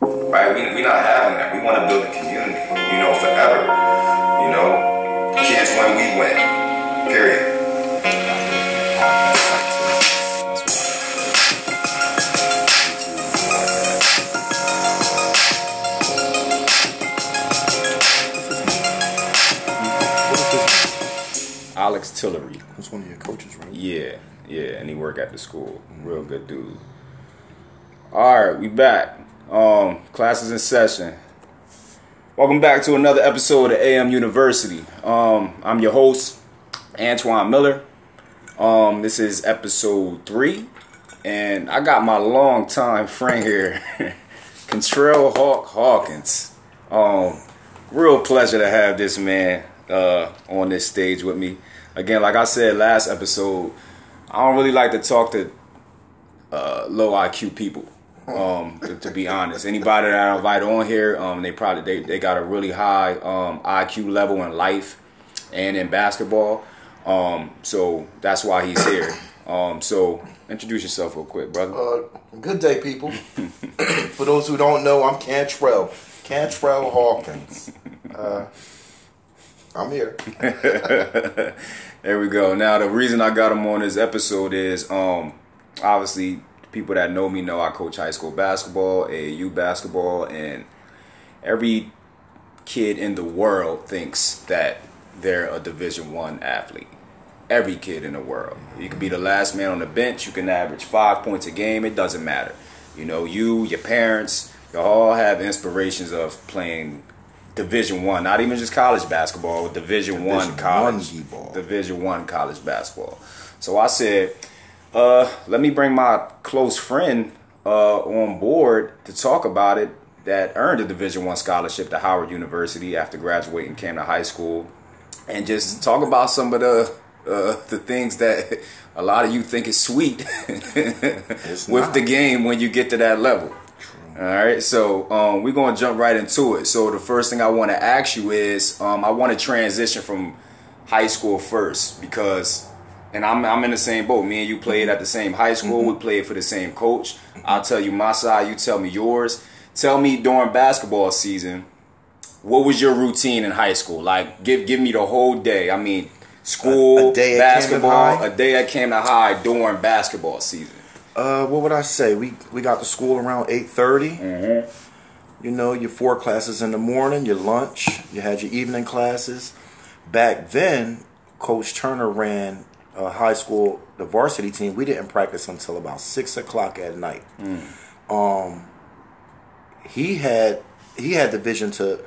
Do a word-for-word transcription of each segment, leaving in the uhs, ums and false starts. right? We, we're not having that. We want to build a community, you know, forever. You know, kids win, we win, period. Alex Tillery. Who's one of your coaches, right? Yeah, yeah, and he worked at the school. Mm-hmm. Real good dude. All right, we back. Um, classes in session. Welcome back to another episode of A M University. Um, I'm your host, Antoine Miller. Um, this is episode three, and I got my longtime friend here, Contrell Hawk Hawkins. Um, real pleasure to have this man uh, on this stage with me. Again, like I said last episode, I don't really like to talk to uh, low I Q people, um, to, to be honest. Anybody that I invite on here, um, they probably they, they got a really high um, I Q level in life and in basketball. Um, so that's why he's here. Um, so introduce yourself real quick, brother. Uh, good day, people. For those who don't know, I'm Cantrell, Cantrell Hawkins. Uh, I'm here. There we go. Now, the reason I got him on this episode is, um, obviously, people that know me know I coach high school basketball, A A U basketball, and every kid in the world thinks that they're a Division One athlete. Every kid in the world. You can be the last man on the bench. You can average five points a game. It doesn't matter. You know, you, your parents, you all have inspirations of playing Division One, not even just college basketball, Division One college ball. Division One college basketball. So I said, uh, let me bring my close friend uh, on board to talk about it. That earned a Division One scholarship to Howard University after graduating Camden High School, and just talk about some of the uh, the things that a lot of you think is sweet with not. The game when you get to that level. All right, so um, we're going to jump right into it. So the first thing I want to ask you is, um, I want to transition from high school first because, and I'm I'm in the same boat. Me and you played at the same high school. Mm-hmm. We played for the same coach. Mm-hmm. I'll tell you my side. You tell me yours. Tell me during basketball season, what was your routine in high school? Like, give give me the whole day. I mean, school, a, a day basketball, a day at Camden High during basketball season. Uh, what would I say? We we got to school around eight thirty. Mm-hmm. You know, your four classes in the morning, your lunch, you had your evening classes. Back then, Coach Turner ran a high school, the varsity team. We didn't practice until about six o'clock at night. Mm. Um, he had he had the vision to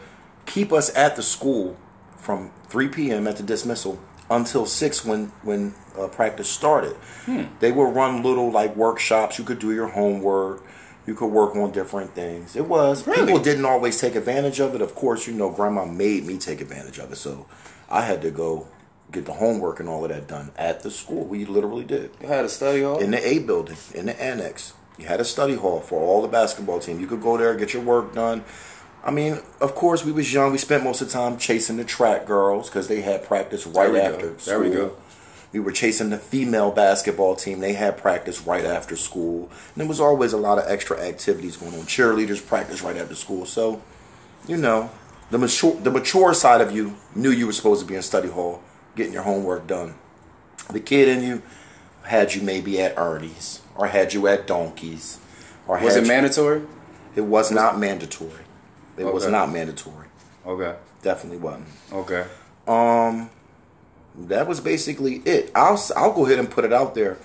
keep us at the school from three p.m. at the dismissal until six when when uh, practice started. Hmm. They would run little like workshops. You could do your homework. You could work on different things. It was really? People didn't always take advantage of it. Of course, you know, Grandma made me take advantage of it, so I had to go get the homework and all of that done at the school. We literally did. You had to study hall in the A building, in the annex. You had a study hall for all the basketball team. You could go there, get your work done. I mean, of course, we was young. We spent most of the time chasing the track girls because they had practice right after go. school. There we go. We were chasing the female basketball team. They had practice right after school. And there was always a lot of extra activities going on. Cheerleaders practice right after school. So, you know, the mature, the mature side of you knew you were supposed to be in study hall, getting your homework done. The kid in you had you maybe at Ernie's or had you at Donkey's. Or was it you, mandatory? It was not mandatory. It okay. was not mandatory. Okay. Definitely wasn't. Okay. Um, that was basically it. I'll I'll go ahead and put it out there.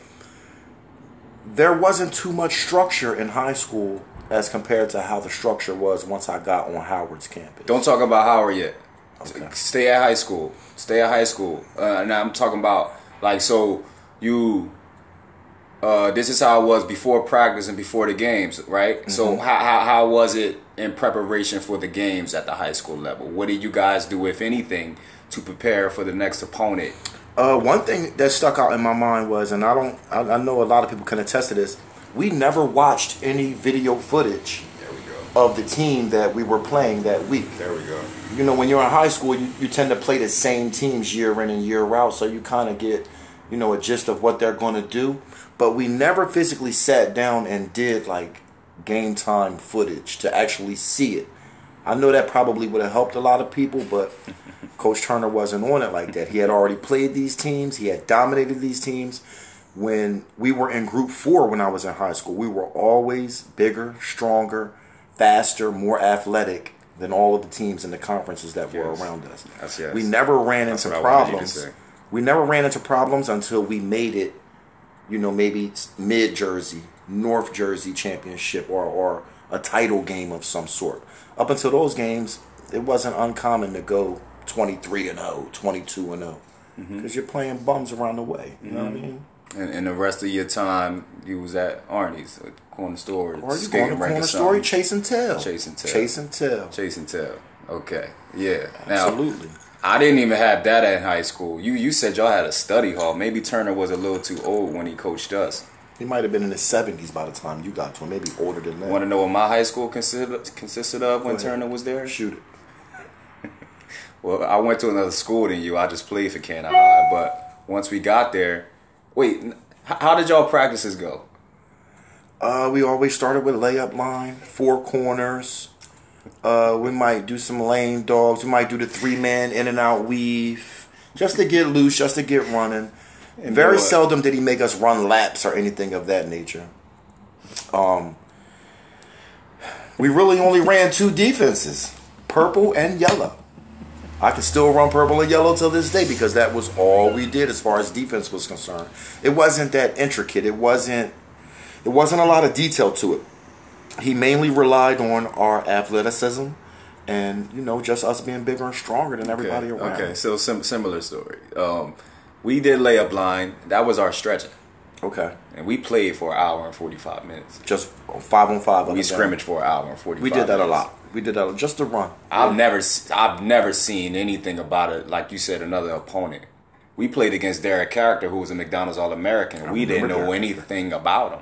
There wasn't too much structure in high school as compared to how the structure was once I got on Howard's campus. Don't talk about Howard yet. Okay. Stay at high school. Stay at high school. Uh, now I'm talking about like so you. Uh, this is how it was before practice and before the games, right? Mm-hmm. So how, how how was it in preparation for the games at the high school level? What did you guys do, if anything, to prepare for the next opponent? Uh, one thing that stuck out in my mind was, and I don't, I, I know a lot of people can attest to this. We never watched any video footage there we go. of the team that we were playing that week. There we go. You know, when you're in high school, you, you tend to play the same teams year in and year out, so you kind of get, you know, a gist of what they're going to do. But we never physically sat down and did like game time footage to actually see it. I know that probably would have helped a lot of people, but Coach Turner wasn't on it like that. He had already played these teams. He had dominated these teams. When we were in Group four when I was in high school, we were always bigger, stronger, faster, more athletic than all of the teams in the conferences that yes. were around us. Yes, yes. We never ran That's into problems. We never ran into problems until we made it, you know, maybe mid-Jersey, North Jersey championship or, or a title game of some sort. Up until those games, it wasn't uncommon to go twenty-three and oh, twenty-two and oh, because you're playing bums around the way. You mm-hmm. know what I mean? And, and the rest of your time, you was at Arnie's, at Corner Store. Arnie's going to Corner Store, Chase and Tell. Chase and Tell. Chase and Tell. Chase and Tell. Okay. Yeah. Absolutely. Now, I didn't even have that at high school. You you said y'all had a study hall. Maybe Turner was a little too old when he coached us. He might have been in his seventies by the time you got to him, maybe older than that. Want to know what my high school consisted consisted of when Turner was there? Shoot it. Well, I went to another school than you. I just played for Camden High. But once we got there, wait, how did y'all practices go? Uh, we always started with layup line, four corners. Uh, we might do some lane dogs. We might do the three-man in-and-out weave just to get loose, just to get running. And very what? Seldom did he make us run laps or anything of that nature. Um, we really only ran two defenses, purple and yellow. I can still run purple and yellow till this day because that was all we did as far as defense was concerned. It wasn't that intricate. It wasn't. It wasn't a lot of detail to it. He mainly relied on our athleticism and, you know, just us being bigger and stronger than everybody okay. around. Okay, so sim- similar story. Um, we did layup line. That was our stretching. Okay. And we played for an hour and forty-five minutes. Just five on five. We scrimmaged for an hour and forty-five minutes. We did that minutes. a lot. We did that just to run. I've yeah. never I've never seen anything about it, like you said, another opponent. We played against Derrick Caracter, who was a McDonald's All-American. We didn't know Derrick. anything about him.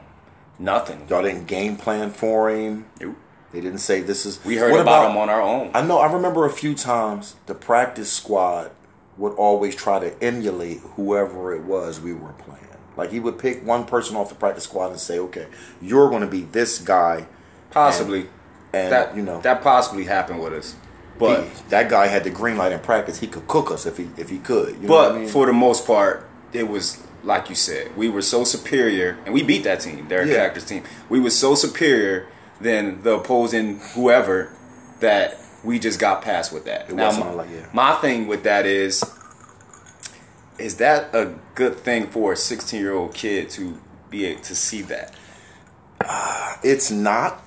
Nothing. Y'all didn't game plan for him. Nope. They didn't say this is... We heard about, about him on our own. I know. I remember a few times the practice squad would always try to emulate whoever it was we were playing. Like, he would pick one person off the practice squad and say, okay, you're going to be this guy. Possibly. And, and that, you know, that possibly happened with us. But he, that guy had the green light in practice. He could cook us if he if he could. You know but what I mean? For the most part, it was... Like you said, we were so superior, and we beat that team, Derrick yeah. Caracter's team. We were so superior than the opposing whoever that we just got past with that. It now, my, like, yeah. my thing with that is, is that a good thing for a sixteen-year-old kid to be able to see that? Uh, it's not,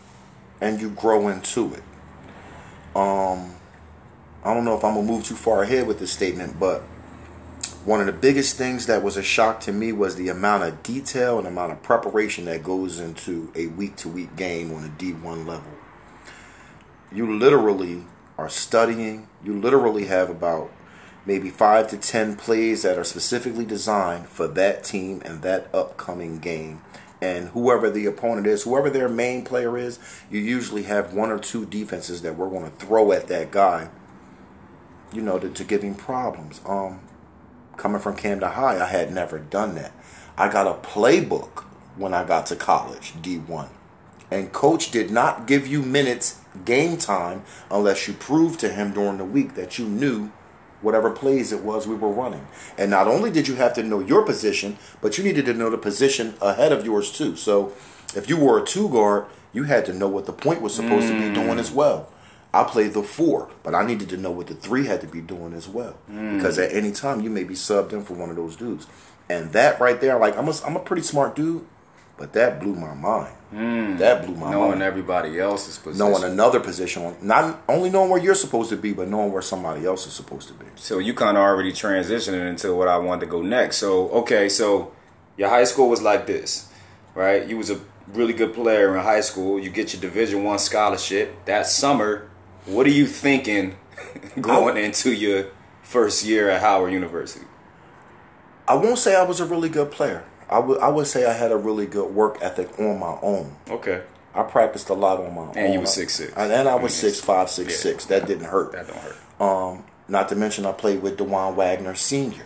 and you grow into it. Um, I don't know if I'm going to move too far ahead with this statement, but one of the biggest things that was a shock to me was the amount of detail and amount of preparation that goes into a week-to-week game on a D one level. You literally are studying. You literally have about maybe five to ten plays that are specifically designed for that team and that upcoming game. And whoever the opponent is, whoever their main player is, you usually have one or two defenses that we're going to throw at that guy, you know, to, to give him problems. Um... Coming from Camden High, I had never done that. I got a playbook when I got to college, D one. And coach did not give you minutes game time unless you proved to him during the week that you knew whatever plays it was we were running. And not only did you have to know your position, but you needed to know the position ahead of yours too. So if you were a two guard, you had to know what the point was supposed mm. to be doing as well. I played the four, but I needed to know what the three had to be doing as well. Mm. Because at any time, you may be subbed in for one of those dudes. And that right there, like, I'm a, I'm a pretty smart dude, but that blew my mind. Mm. That blew my knowing mind. Knowing everybody else's position. Knowing another position. Not only knowing where you're supposed to be, but knowing where somebody else is supposed to be. So you kind of already transitioning into what I wanted to go next. So, okay, so your high school was like this, right? You was a really good player in high school. You get your Division One scholarship. That summer... What are you thinking going into your first year at Howard University? I won't say I was a really good player. I would I would say I had a really good work ethic on my own. Okay. I practiced a lot on my and own. And you were six foot six. I, and I was six five, six six. Yeah. Six. That didn't hurt. That don't hurt. Um, not to mention I played with DeJuan Wagner Senior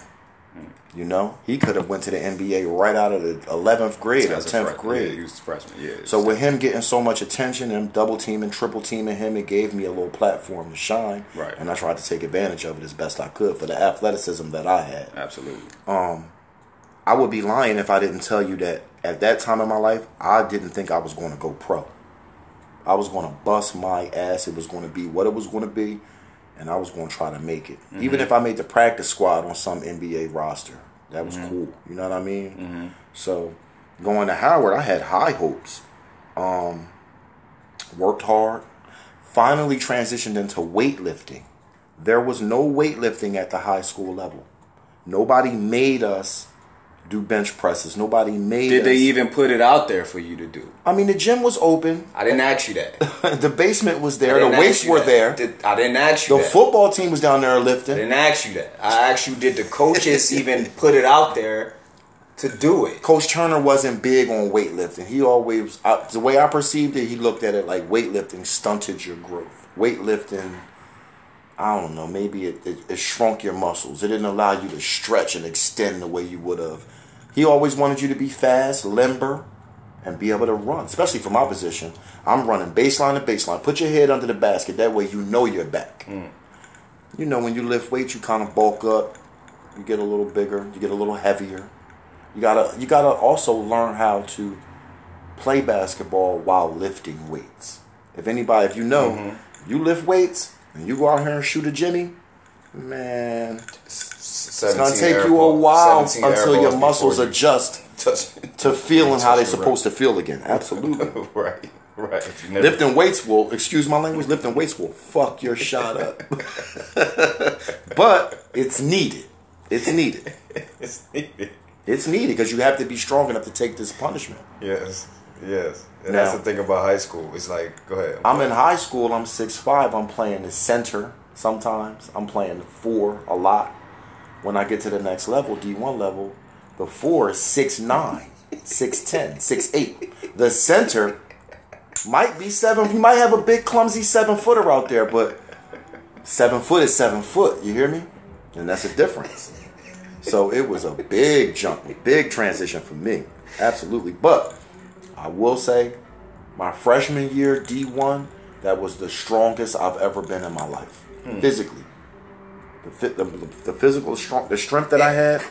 Mm. You know, he could have went to the N B A right out of the eleventh grade or tenth grade. Yeah, he was a freshman. Yeah. So with him getting so much attention and double teaming, triple teaming him, it gave me a little platform to shine. Right. And I tried to take advantage of it as best I could for the athleticism that I had. Absolutely. Um, I would be lying if I didn't tell you that at that time in my life, I didn't think I was going to go pro. I was going to bust my ass. It was going to be what it was going to be. And I was going to try to make it. Mm-hmm. Even if I made the practice squad on some N B A roster, that was mm-hmm. cool. You know what I mean? Mm-hmm. So going to Howard, I had high hopes. Um, worked hard. Finally transitioned into weightlifting. There was no weightlifting at the high school level. Nobody made us do bench presses. Nobody made Did us. They even put it out there for you to do? I mean, the gym was open. I didn't ask you that. The basement was there. The weights were that. there. Did, I didn't ask you the that. The football team was down there lifting. I didn't ask you that. I asked you, did the coaches even put it out there to do it? Coach Turner wasn't big on weightlifting. He always, I, the way I perceived it, he looked at it like weightlifting stunted your growth. Weightlifting, I don't know, maybe it, it, it shrunk your muscles. It didn't allow you to stretch and extend the way you would have. He always wanted you to be fast, limber, and be able to run, especially for my position. I'm running baseline to baseline. Put your head under the basket. That way you know you're back. Mm. You know, when you lift weights, you kind of bulk up. You get a little bigger. You get a little heavier. You gotta, you gotta also learn how to play basketball while lifting weights. If anybody, if you know, mm-hmm. you lift weights, and you go out here and shoot a Jimmy, man, it's going to take you a while until your muscles adjust to feeling how they're supposed to feel again. Absolutely. Right, right. Lifting weights will, excuse my language, lifting weights will fuck your shot up. But it's needed. It's needed. It's needed. It's needed because you have to be strong enough to take this punishment. Yes, yes. And now, that's the thing about high school. It's like, go ahead. I'm, I'm in high school. I'm six five. I'm playing the center sometimes. I'm playing the four a lot. When I get to the next level, D one level, the four is six nine, six ten, six eight. The center might be seven. He might have a big, clumsy seven-footer out there, but seven foot is seven foot. You hear me? And that's a difference. So it was a big jump, a big transition for me. Absolutely. But I will say, my freshman year, D one, that was the strongest I've ever been in my life, hmm. physically. The, fit, the, the physical strong, the strength that and, I had.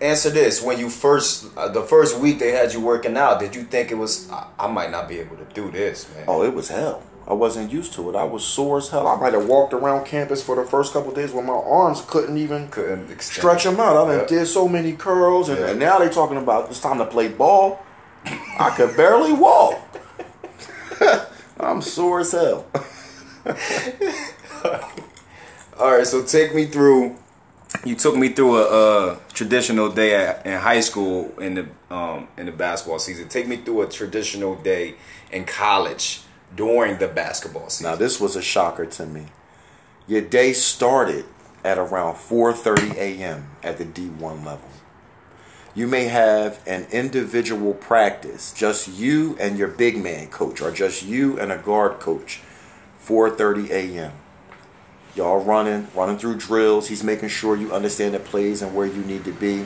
Answer this: when you first, uh, the first week they had you working out, did you think it was? I, I might not be able to do this, man. Oh, it was hell. I wasn't used to it. I was sore as hell. I might have walked around campus for the first couple of days when my arms couldn't even couldn't extend. stretch them out. I yep. did so many curls, and, yep. and now they're talking about it's time to play ball. I could barely walk. I'm sore as hell. All right, so take me through. You took me through a, a traditional day at, in high school in the um, in the basketball season. Take me through a traditional day in college during the basketball season. Now this was a shocker to me. Your day started at around four thirty a.m. at the D one level. You may have an individual practice, just you and your big man coach, or just you and a guard coach. four thirty a.m. Y'all running, running through drills. He's making sure you understand the plays and where you need to be.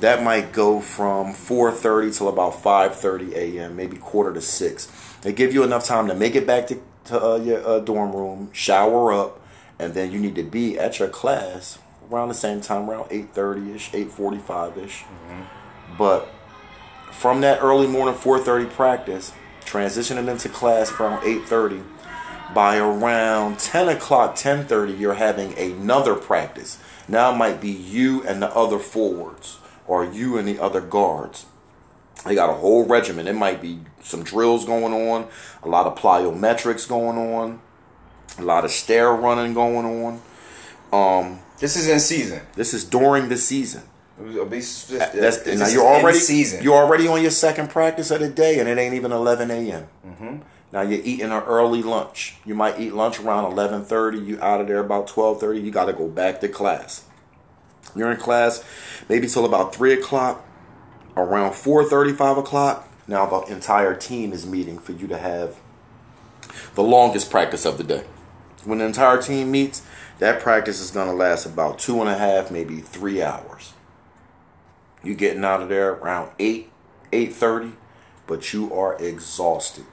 That might go from four thirty till about five thirty a.m., maybe quarter to six. They give you enough time to make it back to, to uh, your uh, dorm room, shower up, and then you need to be at your class around the same time, around eight thirty-ish, eight forty-five-ish. Mm-hmm. But from that early morning four thirty practice, transitioning into class around eight thirty, by around ten o'clock, ten thirty, you're having another practice. Now it might be you and the other forwards or you and the other guards. They got a whole regimen. It might be some drills going on, a lot of plyometrics going on, a lot of stair running going on. Um, this is in season. This is during the season. That's, that's, now you're already, season. You're already on your second practice of the day, and it ain't even eleven a.m. Mm-hmm. Now, you're eating an early lunch. You might eat lunch around eleven thirty. You out of there about twelve thirty. You got to go back to class. You're in class maybe till about three o'clock, around four thirty, five o'clock. Now, the entire team is meeting for you to have the longest practice of the day. When the entire team meets, that practice is going to last about two and a half, maybe three hours. You're getting out of there around eight, eight thirty, but you are exhausted.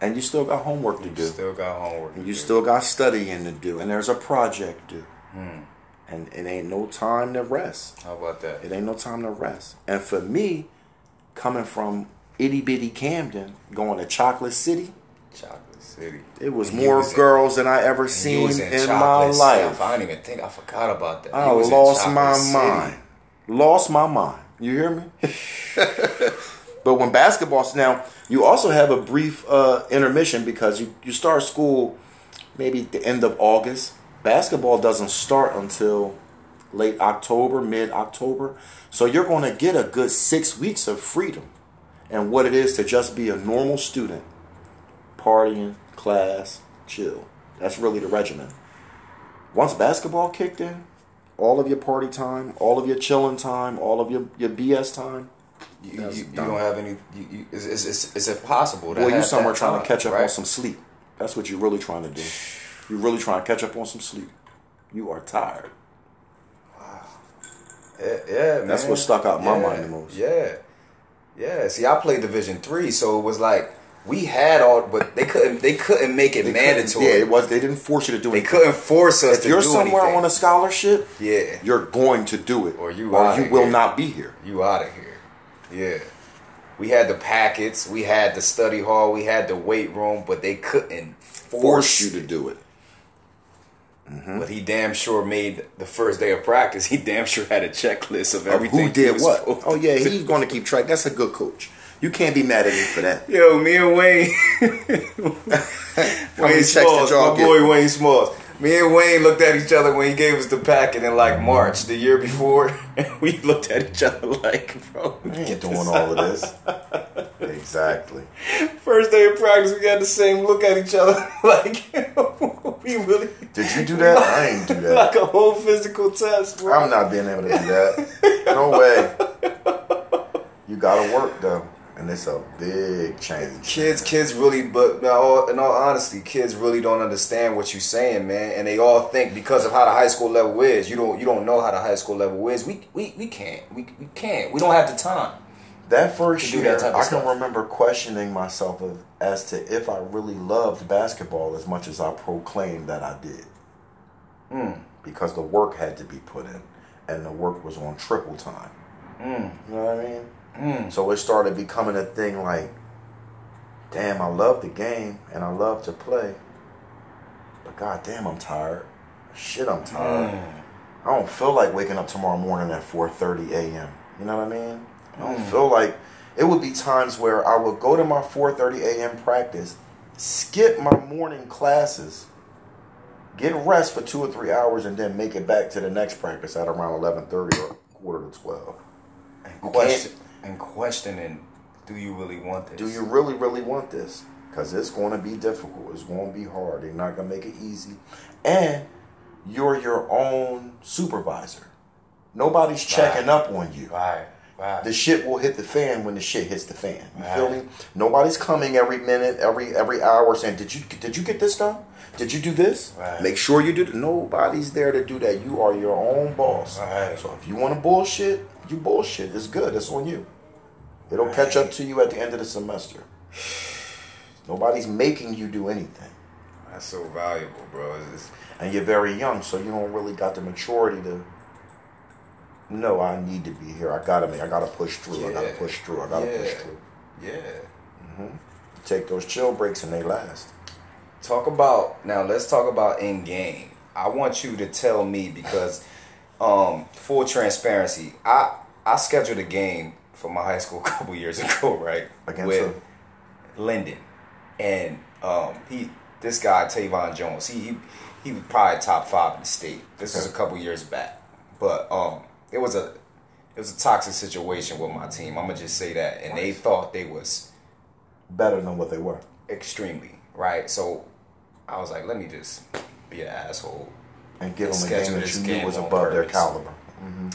And you still got homework to do. You still got homework. And you still got studying to do. And there's a project due. Hmm. And it ain't no time to rest. How about that? It ain't no time to rest. And for me, coming from itty-bitty Camden, going to Chocolate City. Chocolate City. It was and more was girls in, than I ever seen in, in my life. Stuff. I don't even think. I forgot about that. I was lost my City. mind. Lost my mind. You hear me? But when basketball's now, you also have a brief uh, intermission because you, you start school maybe at the end of August. Basketball doesn't start until late October, mid-October. So you're going to get a good six weeks of freedom and what it is to just be a normal student. Partying, class, chill. That's really the regimen. Once basketball kicked in, all of your party time, all of your chilling time, all of your, your B S time. You, you, you don't have any... You, you, it's, it's, it's impossible to well, have Well, you're somewhere trying time, to catch up right? on some sleep. That's what you're really trying to do. You're really trying to catch up on some sleep. You are tired. Wow. Yeah, yeah man. That's what stuck out in yeah, my mind the most. Yeah. Yeah. See, I played Division three, so it was like we had all, but they couldn't. They couldn't make it they mandatory. Yeah, it was. They didn't force you to do it. They anything. couldn't force us. If to do If you're somewhere anything. on a scholarship, yeah, you're going to do it, or you, or you will here. not be here. You out of here. Yeah. We had the packets. We had the study hall. We had the weight room, but they couldn't force, force you to do it. Mm-hmm. But he damn sure made the first day of practice. He damn sure had a checklist of everything. Of who did what? Oh yeah, he's going to keep track. That's a good coach. You can't be mad at me for that. Yo, me and Wayne, Wayne Smalls, my boy Wayne Smalls. Me and Wayne looked at each other when he gave us the packet in like March the year before, and we looked at each other like, bro, we ain't doing all out. of this. Exactly. First day of practice, we got the same look at each other like, we really. Did you do that? Like, I ain't do that. Like a whole physical test, bro. I'm not being able to do that. No way. You gotta work though. And it's a big change. Kids, man. kids really, but in all, in all honesty, kids really don't understand what you're saying, man. And they all think because of how the high school level is, you don't, you don't know how the high school level is. We, we, we can't, we, we can't. We don't have the time. That first year, that I stuff. can remember questioning myself of, as to if I really loved basketball as much as I proclaimed that I did, mm. because the work had to be put in, and the work was on triple time. Mm. You know what I mean? Mm. So it started becoming a thing like, damn, I love the game and I love to play, but goddamn, I'm tired. Shit, I'm tired. Mm. I don't feel like waking up tomorrow morning at four thirty a.m. You know what I mean? I don't mm. feel like... It would be times where I would go to my four thirty a.m. practice, skip my morning classes, get rest for two or three hours, and then make it back to the next practice at around eleven thirty or quarter to twelve. And question... And questioning, do you really want this? Do you really, really want this? Because it's going to be difficult. It's going to be hard. They're not going to make it easy. And you're your own supervisor. Nobody's checking right. up on you. Right, right. The shit will hit the fan when the shit hits the fan. You right. feel me? Nobody's coming every minute, every every hour saying, did you did you get this done? Did you do this? Right. Make sure you do this. Nobody's there to do that. You are your own boss. Right. So if you want to bullshit, you bullshit. It's good. It's on you. It'll catch up to you at the end of the semester. Nobody's making you do anything. That's so valuable, bro. Just... And you're very young, so you don't really got the maturity to... No, I need to be here. I gotta make. I gotta push through. Yeah. I gotta push through. I gotta yeah. push through. Yeah. Mm-hmm. You take those chill breaks, and they last. Talk about now. Let's talk about in game. I want you to tell me because, um, full transparency. I I scheduled a game for my high school a couple years ago, right? Against With who? Linden. And um, he, this guy, Tavon Jones, he, he he was probably top five in the state. This okay. was a couple years back. But um, it was a it was a toxic situation with my team. I'm going to just say that. And nice. They thought they was... better than what they were. Extremely, right? So I was like, let me just be an asshole. And give them a game that you knew was above their caliber. Mm-hmm.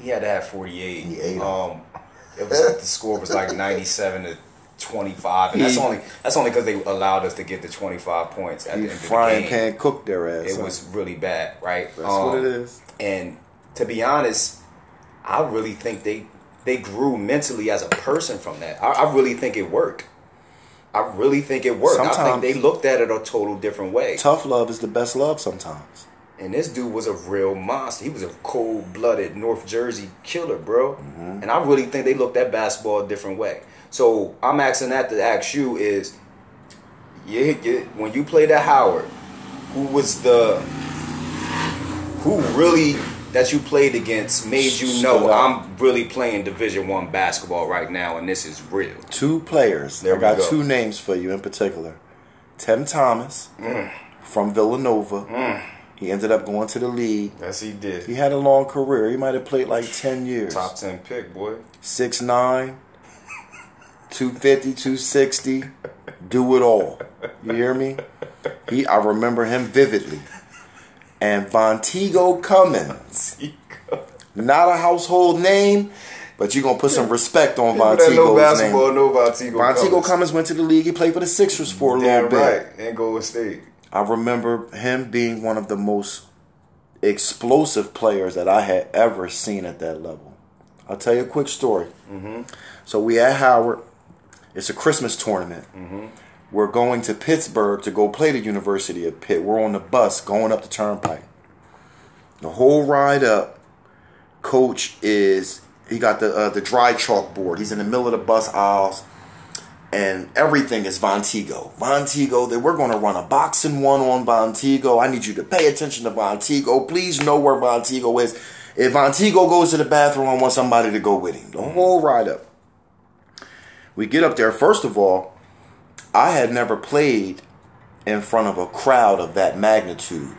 He had to have forty-eight. He ate um, It was like the score was like ninety-seven to twenty-five, and that's only that's only because they allowed us to get the twenty-five points at the end of the game. Frying pan cooked their ass. It was really bad, right? That's um, what it is. And to be honest, I really think they they grew mentally as a person from that. I, I really think it worked. I really think it worked. Sometimes I think they looked at it a total different way. Tough love is the best love sometimes. And this dude was a real monster. He was a cold-blooded North Jersey killer, bro. Mm-hmm. And I really think they looked at basketball a different way. So I'm asking that to ask you is, yeah, yeah, when you played at Howard, who was the, who really that you played against made you know I'm really playing Division I basketball right now and this is real? Two players. There I got go. two names for you in particular. Tim Thomas mm. from Villanova. Mm. He ended up going to the league. Yes, he did. He had a long career. He might have played like ten years. Top ten pick, boy. six nine, two fifty, two sixty, do it all. You hear me? He, I remember him vividly. And Vontego Cummings. Not a household name, but you're going to put some respect on Vontego's name. No basketball, no Vontego Cummings. Vontego Cummings went to the league. He played for the Sixers for a Damn little right. bit. And Golden State. I remember him being one of the most explosive players that I had ever seen at that level. I'll tell you a quick story. Mm-hmm. So we at Howard. It's a Christmas tournament. Mm-hmm. We're going to Pittsburgh to go play the University of Pitt. We're on the bus going up the turnpike. The whole ride up, coach is, he got the uh, the dry chalkboard. He's in the middle of the bus aisles, and everything is Vontego. Vontego, that we're going to run a boxing one on Vontego. I need you to pay attention to Vontego. Please know where Vontego is. If Vontego goes to the bathroom, I want somebody to go with him. The whole ride up. We get up there, first of all, I had never played in front of a crowd of that magnitude.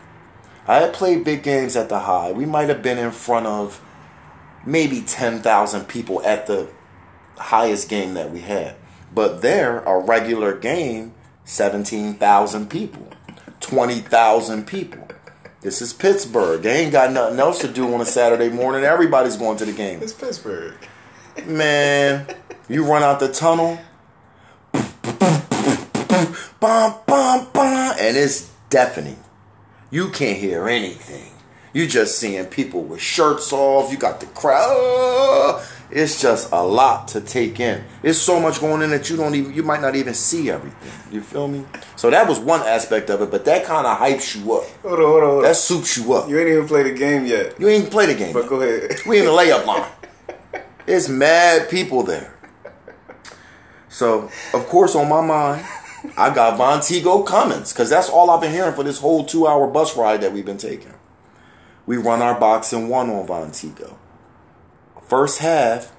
I had played big games at the High. We might have been in front of maybe ten thousand people at the highest game that we had. But there, a regular game, seventeen thousand people, twenty thousand people. This is Pittsburgh. They ain't got nothing else to do on a Saturday morning. Everybody's going to the game. It's Pittsburgh. Man, you run out the tunnel. Bum, bum, bum, and it's deafening. You can't hear anything. You just seeing people with shirts off. You got the crowd. It's just a lot to take in. There's so much going in that you don't even, you might not even see everything. You feel me? So that was one aspect of it, but that kind of hypes you up. Hold on, hold on, hold on. That soups you up. You ain't even played the game yet. You ain't even played the game. But yet. Go ahead. We in the layup line. It's mad people there. So of course on my mind, I got Vontego Cummings because that's all I've been hearing for this whole two-hour bus ride that we've been taking. We run our boxing one on Vontego. First half,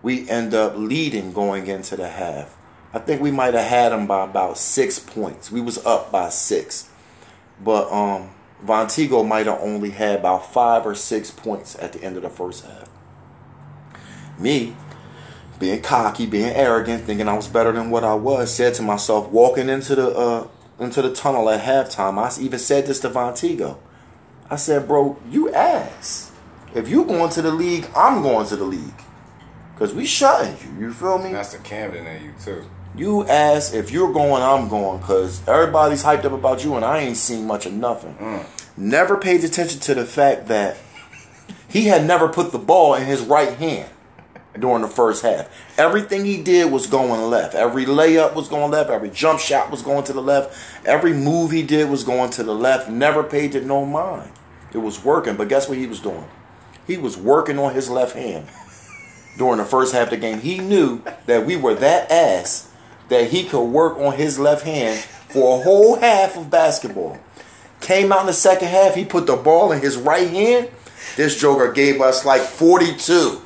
we end up leading going into the half. I think we might have had him by about six points. We was up by six. But um, Vontego might have only had about five or six points at the end of the first half. Me, being cocky, being arrogant, thinking I was better than what I was, said to myself, walking into the uh, into the tunnel at halftime, I even said this to Vontego. I said, bro, you ass. If you going to the league, I'm going to the league. Because we shutting you, you feel me? That's the Camden in you, too. You ass, if you're going, I'm going, because everybody's hyped up about you and I ain't seen much of nothing. Mm. Never paid attention to the fact that he had never put the ball in his right hand. During the first half, everything he did was going left. Every layup was going left. Every jump shot was going to the left. Every move he did was going to the left. Never paid it no mind. It was working, but guess what he was doing? He was working on his left hand during the first half of the game. He knew that we were that ass that he could work on his left hand for a whole half of basketball. Came out in the second half, he put the ball in his right hand. This joker gave us like forty-two.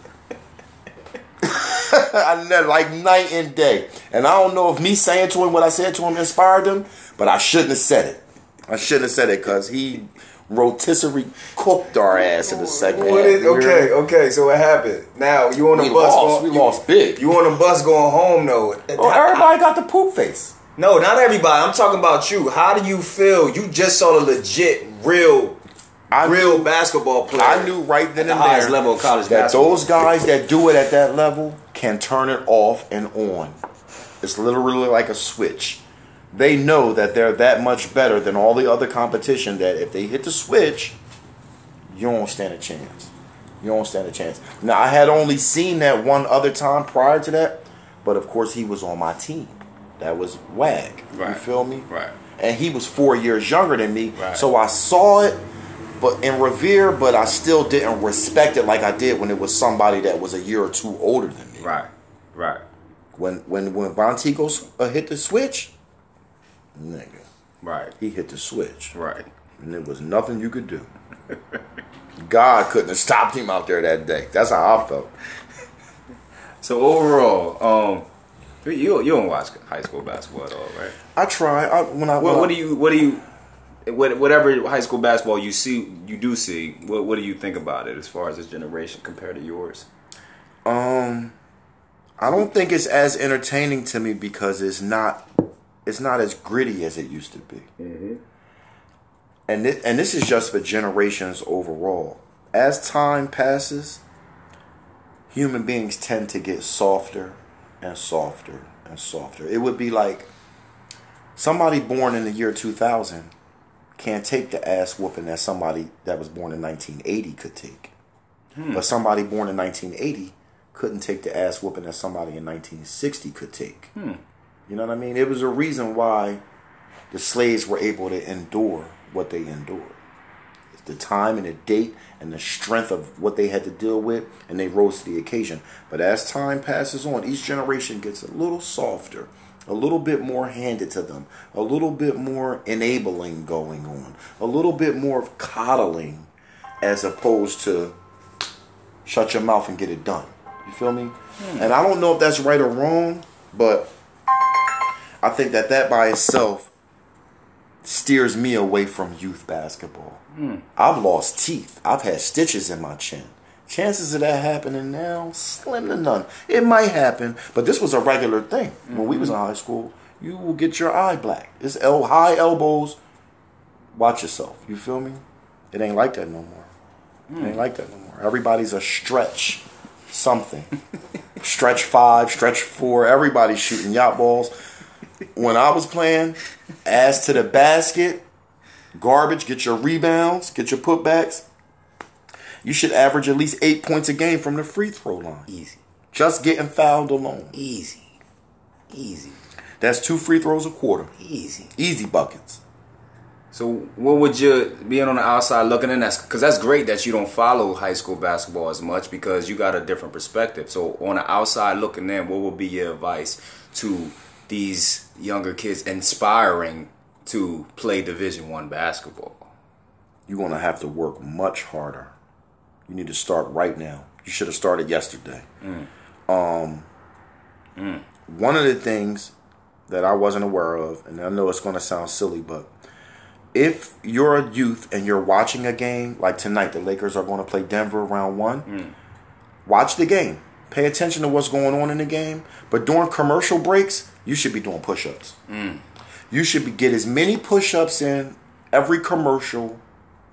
I never, like night and day. And I don't know if me saying to him what I said to him inspired him, but I shouldn't have said it. I shouldn't have said it because he rotisserie cooked our ass in the second half. Okay, okay, so what happened? Now, you on the we bus. Lost, going, we you, lost big. You on the bus going home, though. Well, everybody got the poop face. No, not everybody. I'm talking about you. How do you feel? You just saw a legit, real... I real knew, basketball player. I knew right then and there highest level of college that basketball. Those guys that do it at that level can turn it off and on. It's literally like a switch. They know that they're that much better than all the other competition that if they hit the switch, you don't stand a chance. You don't stand a chance. Now, I had only seen that one other time prior to that, but of course he was on my team. That was W A G. Right. You feel me? Right. And he was four years younger than me, right. So I saw it, but in Revere, but I still didn't respect it like I did when it was somebody that was a year or two older than me. Right, right. When when when Vontego uh, hit the switch, nigga. Right. He hit the switch. Right. And there was nothing you could do. God couldn't have stopped him out there that day. That's how I felt. So overall, um, you you don't watch high school basketball at all, right? I try. I, when I well, when what I, do you what do you what, whatever high school basketball you see you do see. What what do you think about it as far as this generation compared to yours? Um, I don't think it's as entertaining to me because it's not it's not as gritty as it used to be. Mm-hmm. And this, and this is just for generations overall. As time passes, human beings tend to get softer and softer and softer. It would be like somebody born in the year two thousand can't take the ass whooping that somebody that was born in nineteen eighty could take. Hmm. But somebody born in nineteen eighty couldn't take the ass whooping that somebody in nineteen sixty could take. Hmm. You know what I mean? It was a reason why the slaves were able to endure what they endured. It's the time and the date and the strength of what they had to deal with, and they rose to the occasion. But as time passes on, each generation gets a little softer, a little bit more handed to them, a little bit more enabling going on, a little bit more of coddling as opposed to shut your mouth and get it done. You feel me? Hmm. And I don't know if that's right or wrong, but I think that that by itself steers me away from youth basketball. Mm. I've lost teeth. I've had stitches in my chin. Chances of that happening now, slim to none. It might happen, but this was a regular thing. Mm-hmm. When we was in high school, you will get your eye black. It's el- high elbows. Watch yourself. You feel me? It ain't like that no more. Mm. It ain't like that no more. Everybody's a stretch something. Stretch five, stretch four. Everybody's shooting yacht balls. When I was playing, ass to the basket, garbage, get your rebounds, get your putbacks. You should average at least eight points a game from the free throw line. Easy. Just getting fouled alone. Easy. Easy. That's two free throws a quarter. Easy. Easy buckets. So what would you, being on the outside looking in, that's because that's great that you don't follow high school basketball as much because you got a different perspective. So on the outside looking in, what would be your advice to these younger kids inspiring to play Division I basketball? You're going to have to work much harder. You need to start right now. You should have started yesterday. Mm. Um, mm. One of the things that I wasn't aware of, and I know it's going to sound silly, but if you're a youth and you're watching a game, like tonight, the Lakers are going to play Denver round one, mm. watch the game. Pay attention to what's going on in the game. But during commercial breaks, you should be doing push-ups. Mm. You should be get as many push-ups in every commercial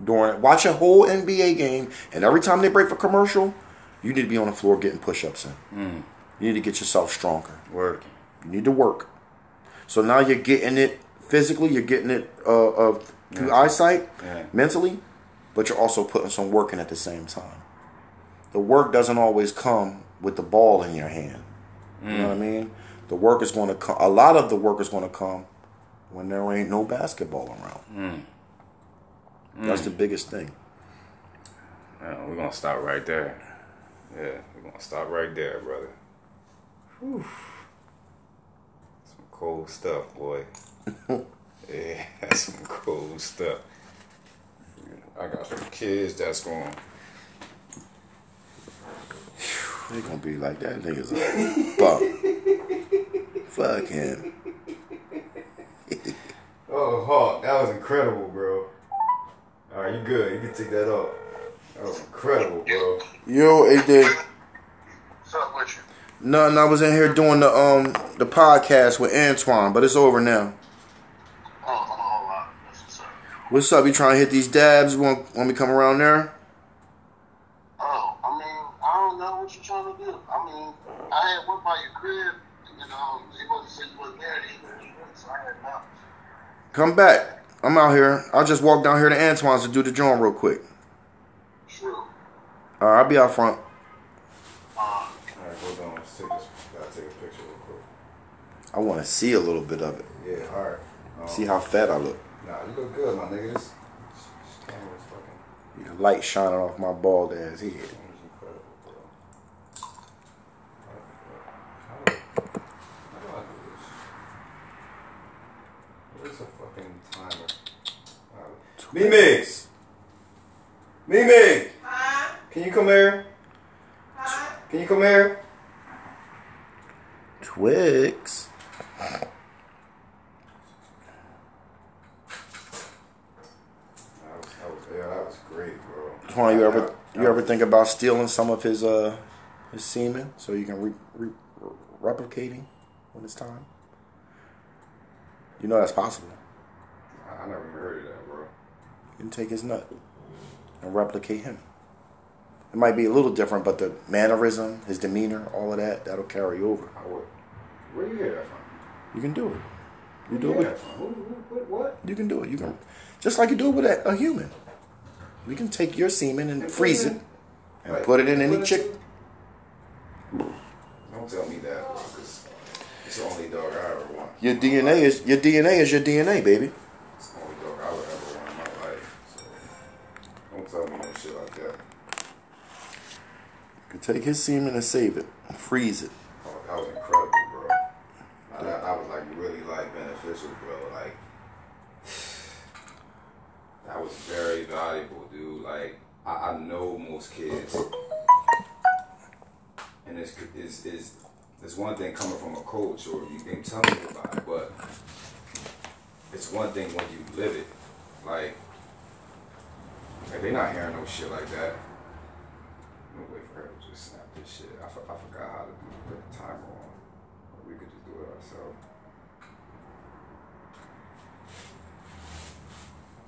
during. Watch a whole N B A game, and every time they break for commercial, you need to be on the floor getting push-ups in. Mm. You need to get yourself stronger. Work. You need to work. So now you're getting it physically. You're getting it uh, uh, through yeah. eyesight, yeah. mentally, but you're also putting some work in at the same time. The work doesn't always come with the ball in your hand. You mm. know what I mean? The work is going to come. A lot of the work is going to come when there ain't no basketball around. Mm. That's mm. the biggest thing. Man, we're going to stop right there. Yeah, we're going to stop right there, brother. Whew. Some cold stuff, boy. Yeah, that's some cold stuff. I got some kids that's going to... They gonna be like that nigga's a bum. Fuck him. Oh, Hawk, that was incredible, bro. All right, you good? You can take that off. That was incredible, bro. Yo, it did. What's up with you? Nothing. I was in here doing the um the podcast with Antoine, but it's over now. Oh, hold on. What's up? What's up? You trying to hit these dabs? Want want me come around there? What you trying to do? I mean, I had one by your crib, you know, they wasn't saying you wasn't there, so I had enough. Come back. I'm out here. I'll just walk down here to Antoine's to do the joint real quick. Sure. All right, I'll be out front. All right, hold on. Let's take this. Gotta take a picture real quick. I want to see a little bit of it. Yeah, all right. Um, see how fat I look. Nah, you look good, my nigga. This camera's fucking. The light shining off my bald ass head. Mimi's. Mimi. Huh? Can you come here? Huh? Can you come here? Twix. Alright, yeah, that was great, bro. Twan, you ever you ever think about stealing some of his uh his semen so you can re, re, replicate him when it's time? You know that's possible. I never heard of that, bro. You can take his nut and replicate him. It might be a little different, but the mannerism, his demeanor, all of that, that'll carry over. I would. Where do you hear that from? You can do it. You Where do you it. With, what, what, what? You can do it. You can, just like you do it with a, a human. We can take your semen and, and freeze it, it and like, put it in any it chick. Don't tell me that, bro, because it's the only dog I ever want. Your D N A is your D N A is your D N A, baby. Take his semen and save it and freeze it. Oh, that was incredible, bro. I, that, that was like really like beneficial, bro. Like that was very valuable, dude. Like I, I know most kids, and it's is is it's one thing coming from a coach or you can tell me about it, but it's one thing when you live it. Like, like they not hearing no shit like that. No way for her to just snap this shit. I, f- I forgot how to do, put the timer on. We could just do it ourselves.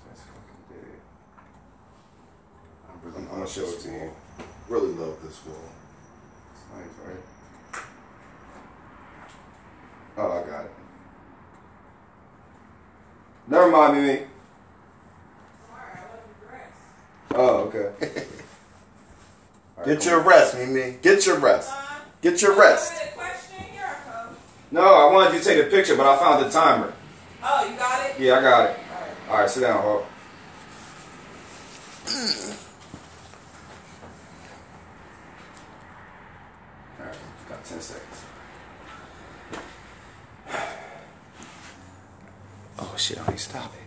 That's fucking dead. I'm, really I'm gonna show it to you. Really love this wall. It's nice, right? Oh, I got it. Never mind, Mimi. Sorry, I love your dress. Oh, okay. Get your rest, Mimi. Get your rest. Get your rest. No, I wanted you to take a picture, but I found the timer. Oh, you got it? Yeah, I got it. All right, All right sit down, Hawk. All right, got ten seconds. Oh, shit, I ain't stop it.